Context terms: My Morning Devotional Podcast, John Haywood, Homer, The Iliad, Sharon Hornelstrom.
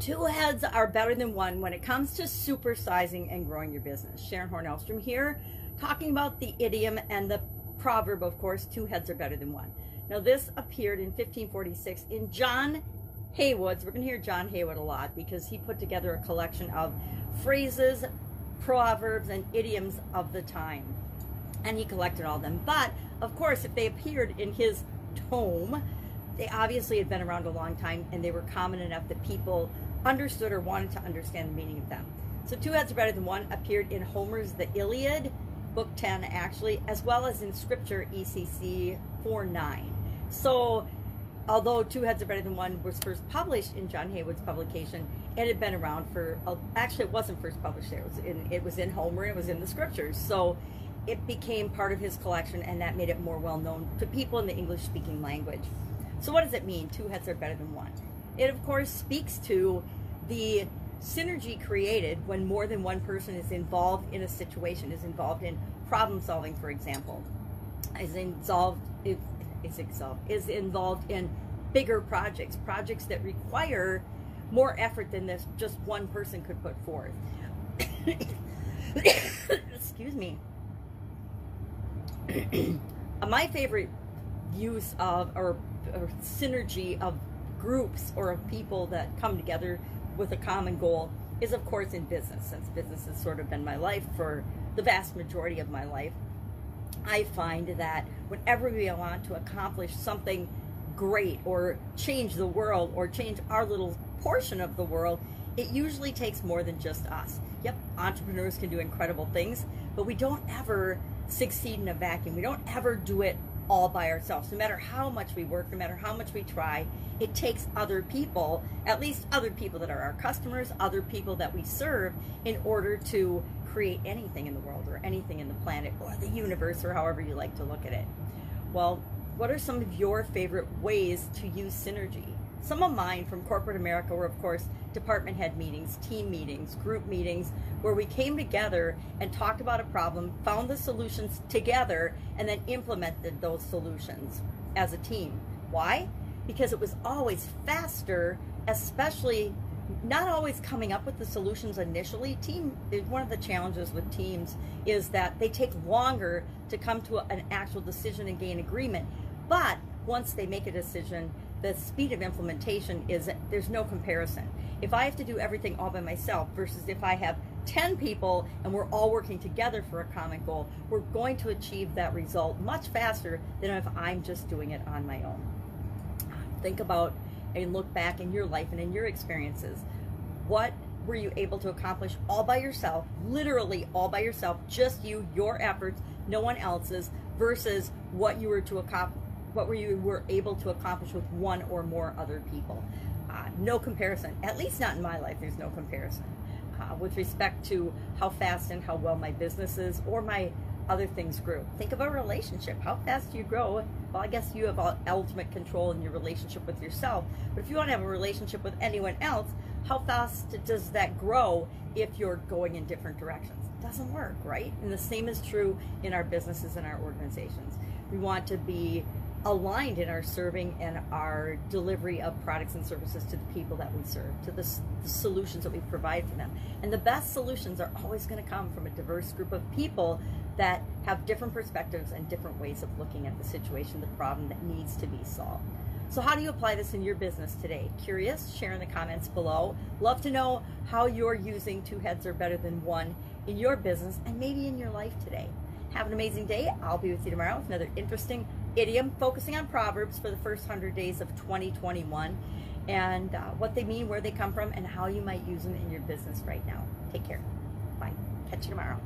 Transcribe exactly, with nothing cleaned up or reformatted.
Two heads are better than one when it comes to supersizing and growing your business. Sharon Hornelstrom here, talking about the idiom and the proverb, of course, two heads are better than one. Now, this appeared in fifteen forty-six in John Haywood's. We're going to hear John Haywood a lot because he put together a collection of phrases, proverbs, and idioms of the time. And he collected all of them. But, of course, if they appeared in his tome, they obviously had been around a long time and they were common enough that people understood or wanted to understand the meaning of them. So two heads are better than one appeared in Homer's The Iliad, book ten actually, as well as in scripture E C C four nine. So although two heads are better than one was first published in John Haywood's publication, it had been around for, actually it wasn't first published there, it was in, it was in Homer, it was in the scriptures. So it became part of his collection and that made it more well known to people in the English speaking language. So what does it mean, two heads are better than one? It, of course, speaks to the synergy created when more than one person is involved in a situation, is involved in problem solving, for example, is involved, is, is involved in bigger projects, projects that require more effort than this just one person could put forth. Excuse me. My favorite use of, or, or synergy of groups or of people that come together with a common goal is, of course, in business. Since business has sort of been my life for the vast majority of my life, I find that whenever we want to accomplish something great or change the world or change our little portion of the world, it usually takes more than just us. Yep, entrepreneurs can do incredible things, but we don't ever succeed in a vacuum. We don't ever do it all by ourselves. No matter how much we work, no matter how much we try, it takes other people, at least other people that are our customers, other people that we serve, in order to create anything in the world or anything in the planet or the universe or however you like to look at it. Well, what are some of your favorite ways to use synergy? Some of mine from corporate America were, of course, department head meetings, team meetings, group meetings, where we came together and talked about a problem, found the solutions together, and then implemented those solutions as a team. Why? Because it was always faster, especially not always coming up with the solutions initially. Team, one of the challenges with teams is that they take longer to come to an actual decision and gain agreement. But once they make a decision, the speed of implementation is, there's no comparison. If I have to do everything all by myself versus if I have ten people and we're all working together for a common goal, we're going to achieve that result much faster than if I'm just doing it on my own. Think about and look back in your life and in your experiences. What were you able to accomplish all by yourself, literally all by yourself, just you, your efforts, no one else's, versus what you were to accomplish? What were you were able to accomplish with one or more other people? Uh, no comparison, at least not in my life, there's no comparison uh, with respect to how fast and how well my businesses or my other things grew. Think of a relationship, how fast do you grow? Well, I guess you have all ultimate control in your relationship with yourself, but if you want to have a relationship with anyone else, how fast does that grow if you're going in different directions? It doesn't work, right? And the same is true in our businesses and our organizations. We want to be aligned in our serving and our delivery of products and services to the people that we serve, to the, the solutions that we provide for them. And the best solutions are always going to come from a diverse group of people that have different perspectives and different ways of looking at the situation, the problem that needs to be solved. So how do you apply this in your business today? Curious? Share in the comments below. Love to know how you're using two heads are better than one in your business and maybe in your life today. Have an amazing day. I'll be with you tomorrow with another interesting idiom, focusing on proverbs for the first one hundred days of twenty twenty-one and uh, what they mean, where they come from, and how you might use them in your business right now. Take care. Bye. Catch you tomorrow.